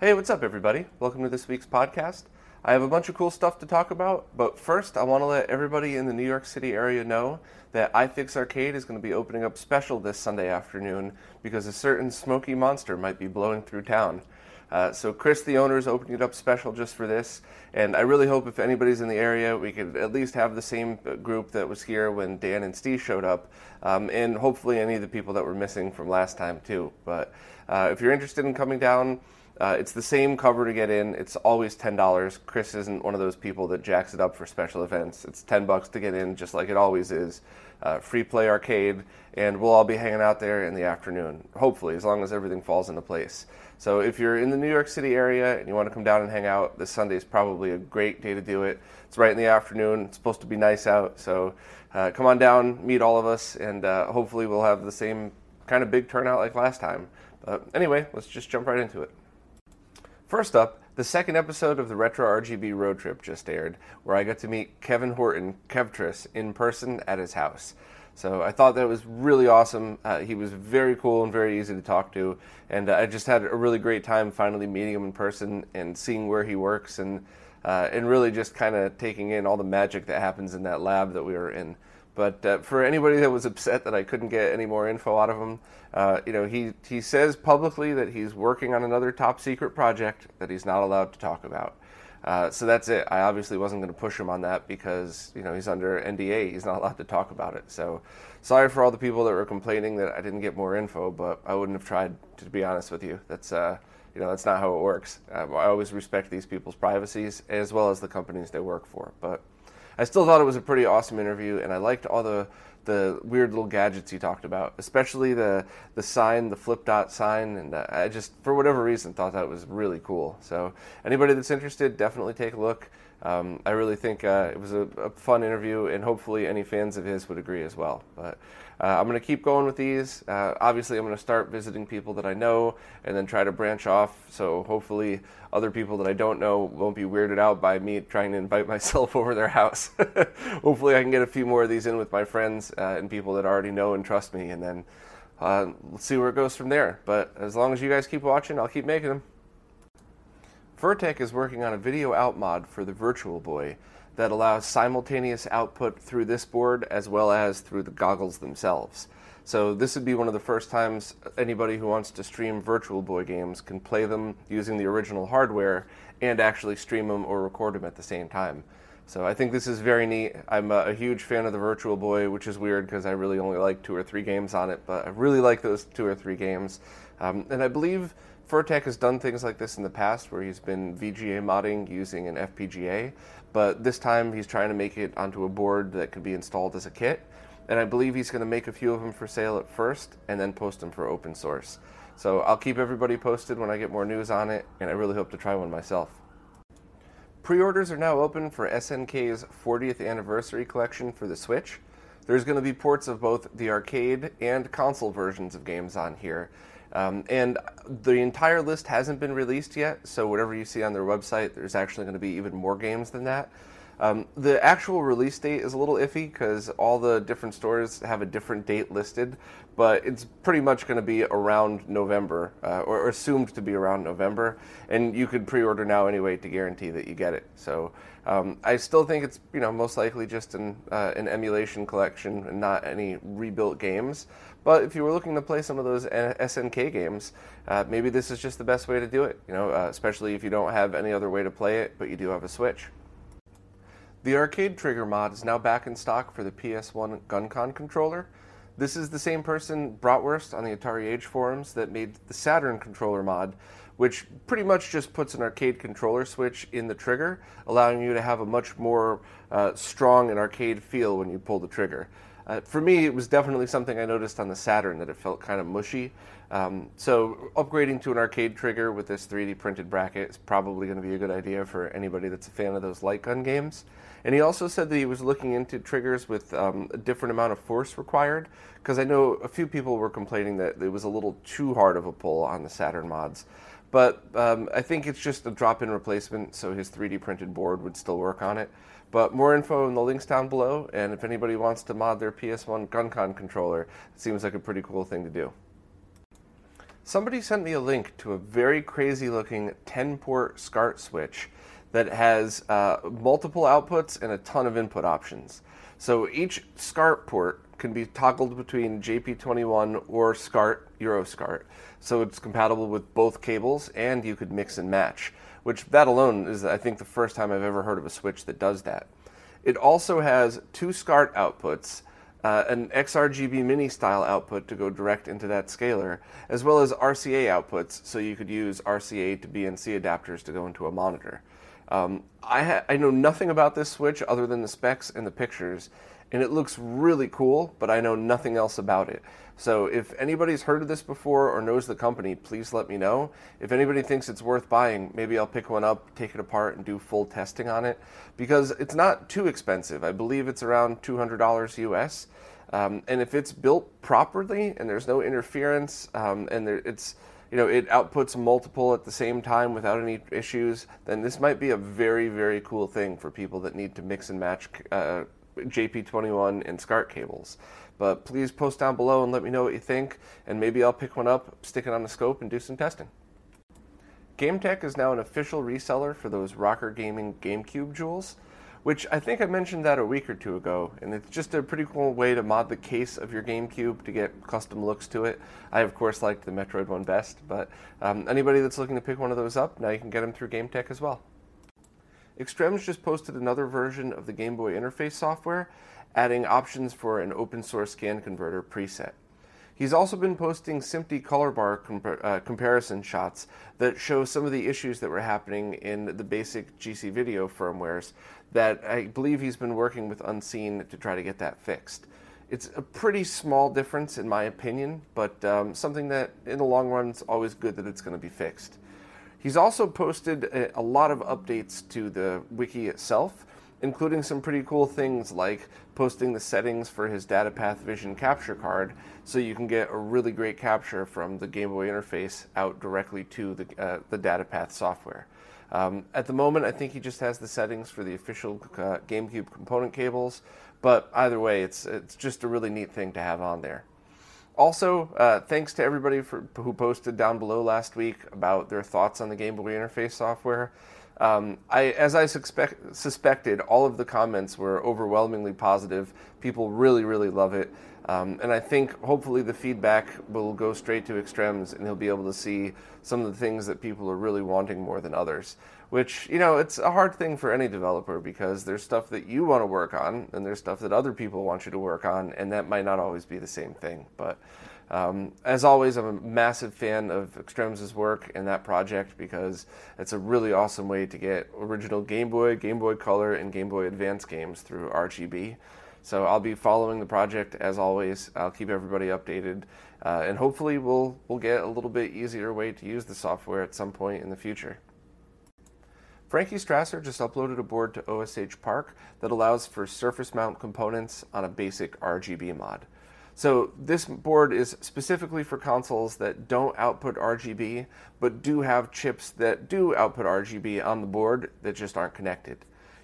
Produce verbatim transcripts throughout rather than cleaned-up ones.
Hey, what's up, everybody? Welcome to this week's podcast. I have a bunch of cool stuff to talk about, but first I want to let everybody in the New York City area know that iFix Arcade is going to be opening up special this Sunday afternoon because a certain smoky monster might be blowing through town. Uh, so Chris, the owner, is opening it up special just for this, and I really hope if anybody's in the area, we could at least have the same group that was here when Dan and Steve showed up, um, and hopefully any of the people that were missing from last time too. But uh, if you're interested in coming down, Uh, it's the same cover to get in. It's always ten dollars. Chris isn't one of those people that jacks it up for special events. It's ten bucks to get in, just like it always is. Uh, free play arcade, and we'll all be hanging out there in the afternoon, hopefully, as long as everything falls into place. So if you're in the New York City area and you want to come down and hang out, this Sunday is probably a great day to do it. It's right in the afternoon. It's supposed to be nice out, so uh, come on down, meet all of us, and uh, hopefully we'll have the same kind of big turnout like last time. Uh, anyway, let's just jump right into it. First up, the second episode of the Retro R G B Road Trip just aired, where I got to meet Kevin Horton, Kevtris, in person at his house. So I thought that was really awesome. Uh, he was very cool and very easy to talk to, and uh, I just had a really great time finally meeting him in person and seeing where he works, and uh, and really just kind of taking in all the magic that happens in that lab that we were in. But uh, for anybody that was upset that I couldn't get any more info out of him, uh, you know, he, he says publicly that he's working on another top secret project that he's not allowed to talk about. Uh, so that's it. I obviously wasn't going to push him on that because, you know, he's under N D A. He's not allowed to talk about it. So sorry for all the people that were complaining that I didn't get more info, but I wouldn't have tried, to be honest with you. That's, uh, you know, that's not how it works. Uh, I always respect these people's privacies as well as the companies they work for, but I still thought it was a pretty awesome interview, and I liked all the the weird little gadgets he talked about, especially the the sign, the flip dot sign, and uh, I just, for whatever reason, thought that was really cool. So anybody that's interested, definitely take a look. Um, I really think uh, it was a, a fun interview, and hopefully any fans of his would agree as well. But uh, I'm going to keep going with these. Uh, obviously, I'm going to start visiting people that I know and then try to branch off, so hopefully other people that I don't know won't be weirded out by me trying to invite myself over their house. Hopefully I can get a few more of these in with my friends uh, and people that already know and trust me, and then uh, we'll see where it goes from there. But as long as you guys keep watching, I'll keep making them. VerTech is working on a video out mod for the Virtual Boy that allows simultaneous output through this board as well as through the goggles themselves. So this would be one of the first times anybody who wants to stream Virtual Boy games can play them using the original hardware and actually stream them or record them at the same time. So I think this is very neat. I'm a, a huge fan of the Virtual Boy, which is weird because I really only like two or three games on it, but I really like those two or three games. Um, and I believe FurTech has done things like this in the past where he's been V G A modding using an F P G A, but this time he's trying to make it onto a board that can be installed as a kit, and I believe he's going to make a few of them for sale at first and then post them for open source. So I'll keep everybody posted when I get more news on it, and I really hope to try one myself. Pre-orders are now open for S N K's fortieth anniversary collection for the Switch. There's going to be ports of both the arcade and console versions of games on here. Um, and the entire list hasn't been released yet, so whatever you see on their website, there's actually going to be even more games than that. Um, the actual release date is a little iffy because all the different stores have a different date listed, but it's pretty much going to be around November, uh, or assumed to be around November, and you could pre-order now anyway to guarantee that you get it. So um, I still think it's, you know, most likely just an, uh, an emulation collection and not any rebuilt games, but if you were looking to play some of those S N K games, uh, maybe this is just the best way to do it, you know, uh, especially if you don't have any other way to play it, but you do have a Switch. The Arcade Trigger mod is now back in stock for the P S one GunCon controller. This is the same person, Bratwurst, on the Atari Age forums that made the Saturn controller mod, which pretty much just puts an arcade controller switch in the trigger, allowing you to have a much more uh, strong and arcade feel when you pull the trigger. Uh, for me, it was definitely something I noticed on the Saturn, that it felt kind of mushy. Um, so upgrading to an arcade trigger with this three D printed bracket is probably going to be a good idea for anybody that's a fan of those light gun games. And he also said that he was looking into triggers with um, a different amount of force required, because I know a few people were complaining that it was a little too hard of a pull on the Saturn mods. But um, I think it's just a drop-in replacement, so his three D printed board would still work on it. But more info in the links down below, and if anybody wants to mod their P S one GunCon controller, it seems like a pretty cool thing to do. Somebody sent me a link to a very crazy looking ten port SCART switch that has uh, multiple outputs and a ton of input options. So each SCART port can be toggled between J P twenty-one or SCART, Euroscart. So it's compatible with both cables, and you could mix and match, which that alone is, I think, the first time I've ever heard of a switch that does that. It also has two SCART outputs, uh, an X R G B mini-style output to go direct into that scaler, as well as R C A outputs, so you could use R C A to B N C adapters to go into a monitor. Um, I, ha I know nothing about this switch other than the specs and the pictures, and it looks really cool, but I know nothing else about it. So if anybody's heard of this before or knows the company, please let me know. If anybody thinks it's worth buying, maybe I'll pick one up, take it apart, and do full testing on it, because it's not too expensive. I believe it's around two hundred dollars U S. Um, and if it's built properly and there's no interference, um, and there, it's you know it outputs multiple at the same time without any issues, then this might be a very, very cool thing for people that need to mix and match uh, J P twenty-one and SCART cables. But please post down below and let me know what you think, and maybe I'll pick one up, stick it on the scope, and do some testing. GameTech is now an official reseller for those Rocker Gaming GameCube jewels, which I think I mentioned that a week or two ago, and it's just a pretty cool way to mod the case of your GameCube to get custom looks to it. I, of course, liked the Metroid one best, but um, anybody that's looking to pick one of those up, now you can get them through GameTech as well. Extrems just posted another version of the Game Boy Interface software, adding options for an open source scan converter preset. He's also been posting SMPTE color bar compa uh, comparison shots that show some of the issues that were happening in the basic G C Video firmwares that I believe he's been working with Unseen to try to get that fixed. It's a pretty small difference in my opinion, but um, something that in the long run is always good that it's going to be fixed. He's also posted a lot of updates to the wiki itself, including some pretty cool things like posting the settings for his DataPath Vision capture card, so you can get a really great capture from the Game Boy Interface out directly to the, uh, the DataPath software. Um, at the moment, I think he just has the settings for the official uh, GameCube component cables, but either way, it's, it's just a really neat thing to have on there. Also, uh, thanks to everybody for, who posted down below last week about their thoughts on the Game Boy Interface software. Um, I, as I suspect, suspected, all of the comments were overwhelmingly positive. People really, really love it. Um, and I think hopefully the feedback will go straight to Extrems, and he'll be able to see some of the things that people are really wanting more than others. Which, you know, it's a hard thing for any developer, because there's stuff that you want to work on and there's stuff that other people want you to work on, and that might not always be the same thing. But um, as always, I'm a massive fan of Extremes' work and that project, because it's a really awesome way to get original Game Boy, Game Boy Color, and Game Boy Advance games through R G B. So I'll be following the project as always. I'll keep everybody updated, uh, and hopefully we'll, we'll get a little bit easier way to use the software at some point in the future. Frankie Strasser just uploaded a board to O S H Park that allows for surface mount components on a basic R G B mod. So this board is specifically for consoles that don't output R G B, but do have chips that do output R G B on the board that just aren't connected.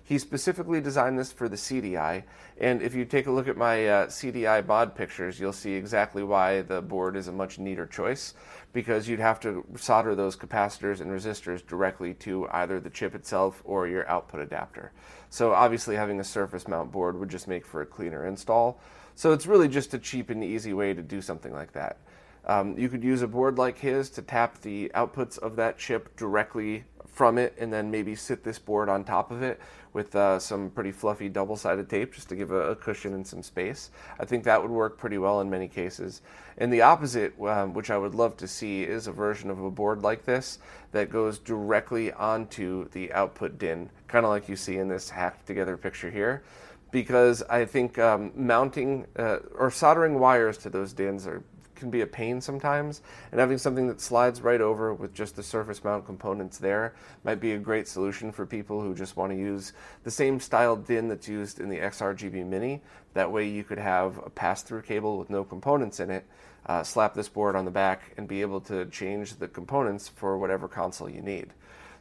He specifically designed this for the C D I, and if you take a look at my uh, C D I mod pictures, you'll see exactly why the board is a much neater choice, because you'd have to solder those capacitors and resistors directly to either the chip itself or your output adapter. So obviously having a surface mount board would just make for a cleaner install. So it's really just a cheap and easy way to do something like that. Um, you could use a board like his to tap the outputs of that chip directly from it and then maybe sit this board on top of it with uh, some pretty fluffy double-sided tape just to give a, a cushion and some space. I think that would work pretty well in many cases. And the opposite, um, which I would love to see, is a version of a board like this that goes directly onto the output D I N, kind of like you see in this hacked-together picture here, because I think um, mounting uh, or soldering wires to those D I Ns are can be a pain sometimes, and having something that slides right over with just the surface mount components there might be a great solution for people who just want to use the same style D I N that's used in the X R G B Mini. That way you could have a pass-through cable with no components in it, uh, slap this board on the back, and be able to change the components for whatever console you need.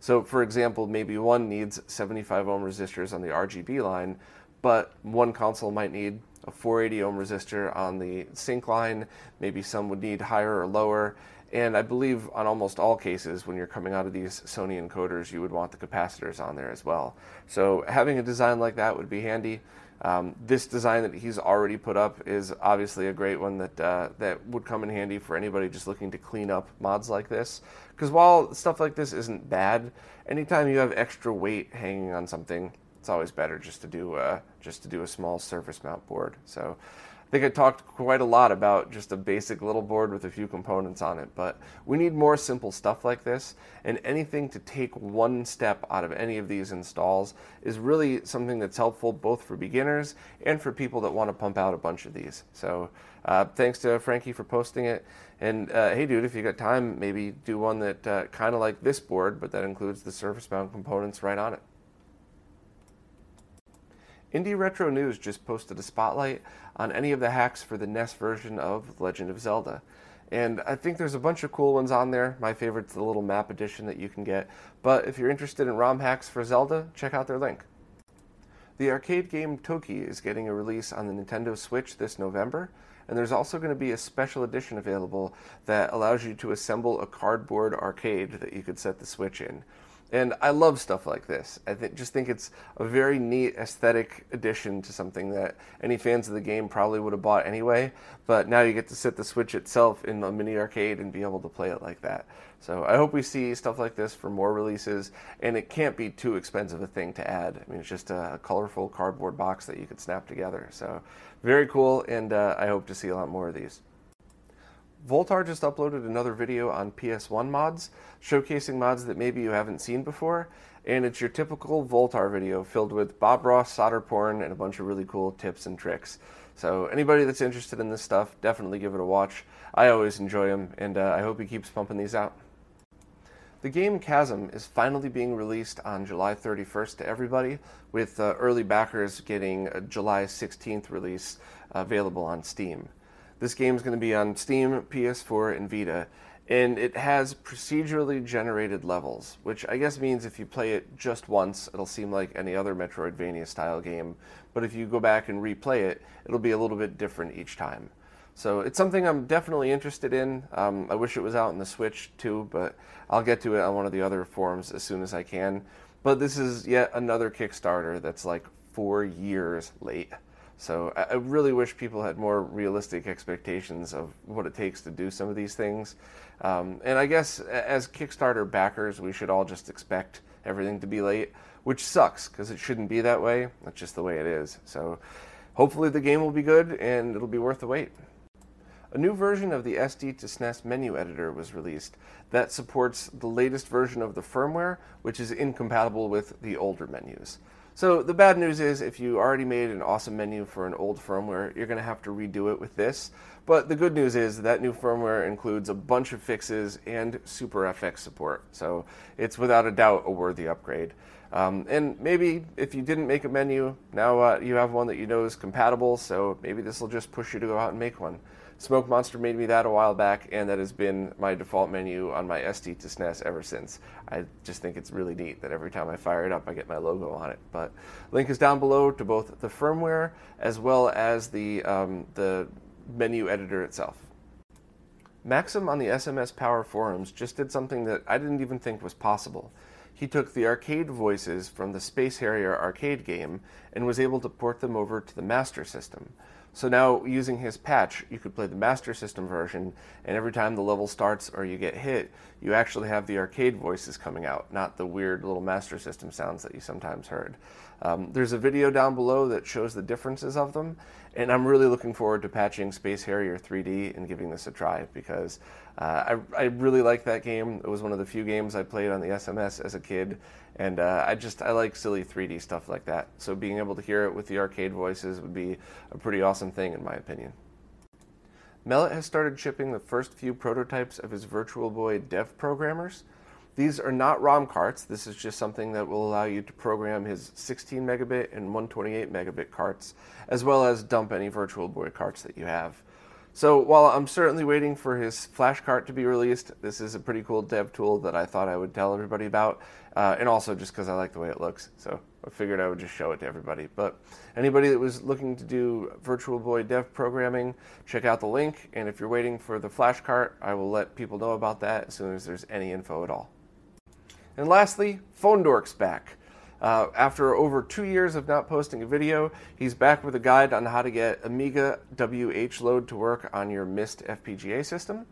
So for example, maybe one needs seventy-five ohm resistors on the R G B line, but one console might need a four eighty ohm resistor on the sync line. Maybe some would need higher or lower. And I believe on almost all cases, when you're coming out of these Sony encoders, you would want the capacitors on there as well. So having a design like that would be handy. Um, this design that he's already put up is obviously a great one that uh, that would come in handy for anybody just looking to clean up mods like this. Because while stuff like this isn't bad, anytime you have extra weight hanging on something, it's always better just to do a, just to do a small surface mount board. So I think I talked quite a lot about just a basic little board with a few components on it, but we need more simple stuff like this, and anything to take one step out of any of these installs is really something that's helpful both for beginners and for people that want to pump out a bunch of these. So uh, thanks to Frankie for posting it. And uh, hey dude, if you got time, maybe do one that uh, kind of like this board, but that includes the surface mount components right on it. Indie Retro News just posted a spotlight on any of the hacks for the N E S version of Legend of Zelda. And I think there's a bunch of cool ones on there. My favorite's the little map edition that you can get. But if you're interested in ROM hacks for Zelda, check out their link. The arcade game Toki is getting a release on the Nintendo Switch this November. And there's also going to be a special edition available that allows you to assemble a cardboard arcade that you could set the Switch in. And I love stuff like this. I th- just think it's a very neat aesthetic addition to something that any fans of the game probably would have bought anyway, but now you get to sit the Switch itself in a mini arcade and be able to play it like that. So I hope we see stuff like this for more releases, and it can't be too expensive a thing to add. I mean, it's just a colorful cardboard box that you could snap together. So very cool, and uh, I hope to see a lot more of these. Voltar just uploaded another video on P S one mods, showcasing mods that maybe you haven't seen before, and it's your typical Voltar video filled with Bob Ross solder porn and a bunch of really cool tips and tricks. So anybody that's interested in this stuff, definitely give it a watch. I always enjoy them, and uh, I hope he keeps pumping these out. The game Chasm is finally being released on July thirty-first to everybody, with uh, early backers getting a July sixteenth release available on Steam. This game is going to be on Steam, P S four, and Vita, and it has procedurally generated levels, which I guess means if you play it just once, it'll seem like any other Metroidvania-style game, but if you go back and replay it, it'll be a little bit different each time. So it's something I'm definitely interested in. Um, I wish it was out on the Switch too, but I'll get to it on one of the other forums as soon as I can. But this is yet another Kickstarter that's like four years late. So I really wish people had more realistic expectations of what it takes to do some of these things. Um, and I guess as Kickstarter backers, we should all just expect everything to be late, which sucks because it shouldn't be that way. That's just the way it is. So hopefully the game will be good and it'll be worth the wait. A new version of the S D to S N E S menu editor was released that supports the latest version of the firmware, which is incompatible with the older menus. So the bad news is if you already made an awesome menu for an old firmware, you're going to have to redo it with this. But the good news is that new firmware includes a bunch of fixes and SuperFX support. So it's without a doubt a worthy upgrade. Um, and maybe if you didn't make a menu, now uh, you have one that you know is compatible, so maybe this will just push you to go out and make one. Smoke Monster made me that a while back, and that has been my default menu on my S D to S N E S ever since. I just think it's really neat that every time I fire it up, I get my logo on it. But link is down below to both the firmware as well as the, um, the menu editor itself. Maxim on the S M S Power forums just did something that I didn't even think was possible. He took the arcade voices from the Space Harrier arcade game and was able to port them over to the Master System. So now, using his patch, you could play the Master System version, and every time the level starts or you get hit, you actually have the arcade voices coming out, not the weird little Master System sounds that you sometimes heard. Um, there's a video down below that shows the differences of them, and I'm really looking forward to patching Space Harrier three D and giving this a try, because uh, I, I really like that game. It was one of the few games I played on the S M S as a kid, and uh, I just I like silly three D stuff like that, so being able to hear it with the arcade voices would be a pretty awesome thing in my opinion. Mellet has started shipping the first few prototypes of his Virtual Boy dev programmers. These are not ROM carts. This is just something that will allow you to program his sixteen megabit and one twenty-eight megabit carts, as well as dump any Virtual Boy carts that you have. So while I'm certainly waiting for his flash cart to be released, this is a pretty cool dev tool that I thought I would tell everybody about, uh, and also just because I like the way it looks. So I figured I would just show it to everybody. But anybody that was looking to do Virtual Boy dev programming, check out the link. And if you're waiting for the flash cart, I will let people know about that as soon as there's any info at all. And lastly, Phone Dork's back. Uh, after over two years of not posting a video, he's back with a guide on how to get Amiga W H Load to work on your MIST F P G A system.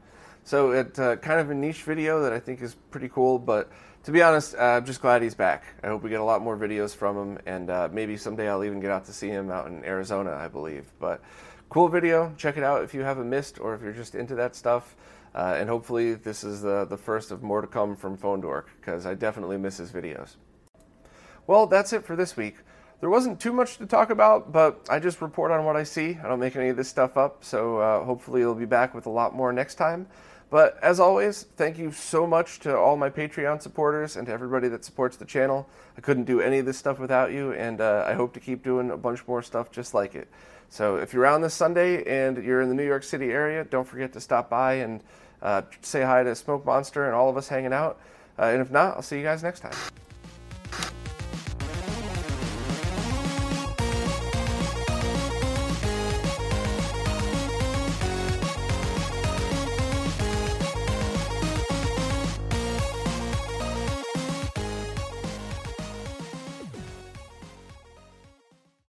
So it's uh, kind of a niche video that I think is pretty cool, but to be honest, uh, I'm just glad he's back. I hope we get a lot more videos from him, and uh, maybe someday I'll even get out to see him out in Arizona, I believe. But cool video. Check it out if you have a MIST or if you're just into that stuff. Uh, and hopefully this is the, the first of more to come from Phone Dork, because I definitely miss his videos. Well, that's it for this week. There wasn't too much to talk about, but I just report on what I see. I don't make any of this stuff up, so uh, hopefully you'll be back with a lot more next time. But as always, thank you so much to all my Patreon supporters and to everybody that supports the channel. I couldn't do any of this stuff without you, and uh, I hope to keep doing a bunch more stuff just like it. So if you're around this Sunday and you're in the New York City area, don't forget to stop by and Uh, say hi to Smoke Monster and all of us hanging out. Uh, and if not, I'll see you guys next time.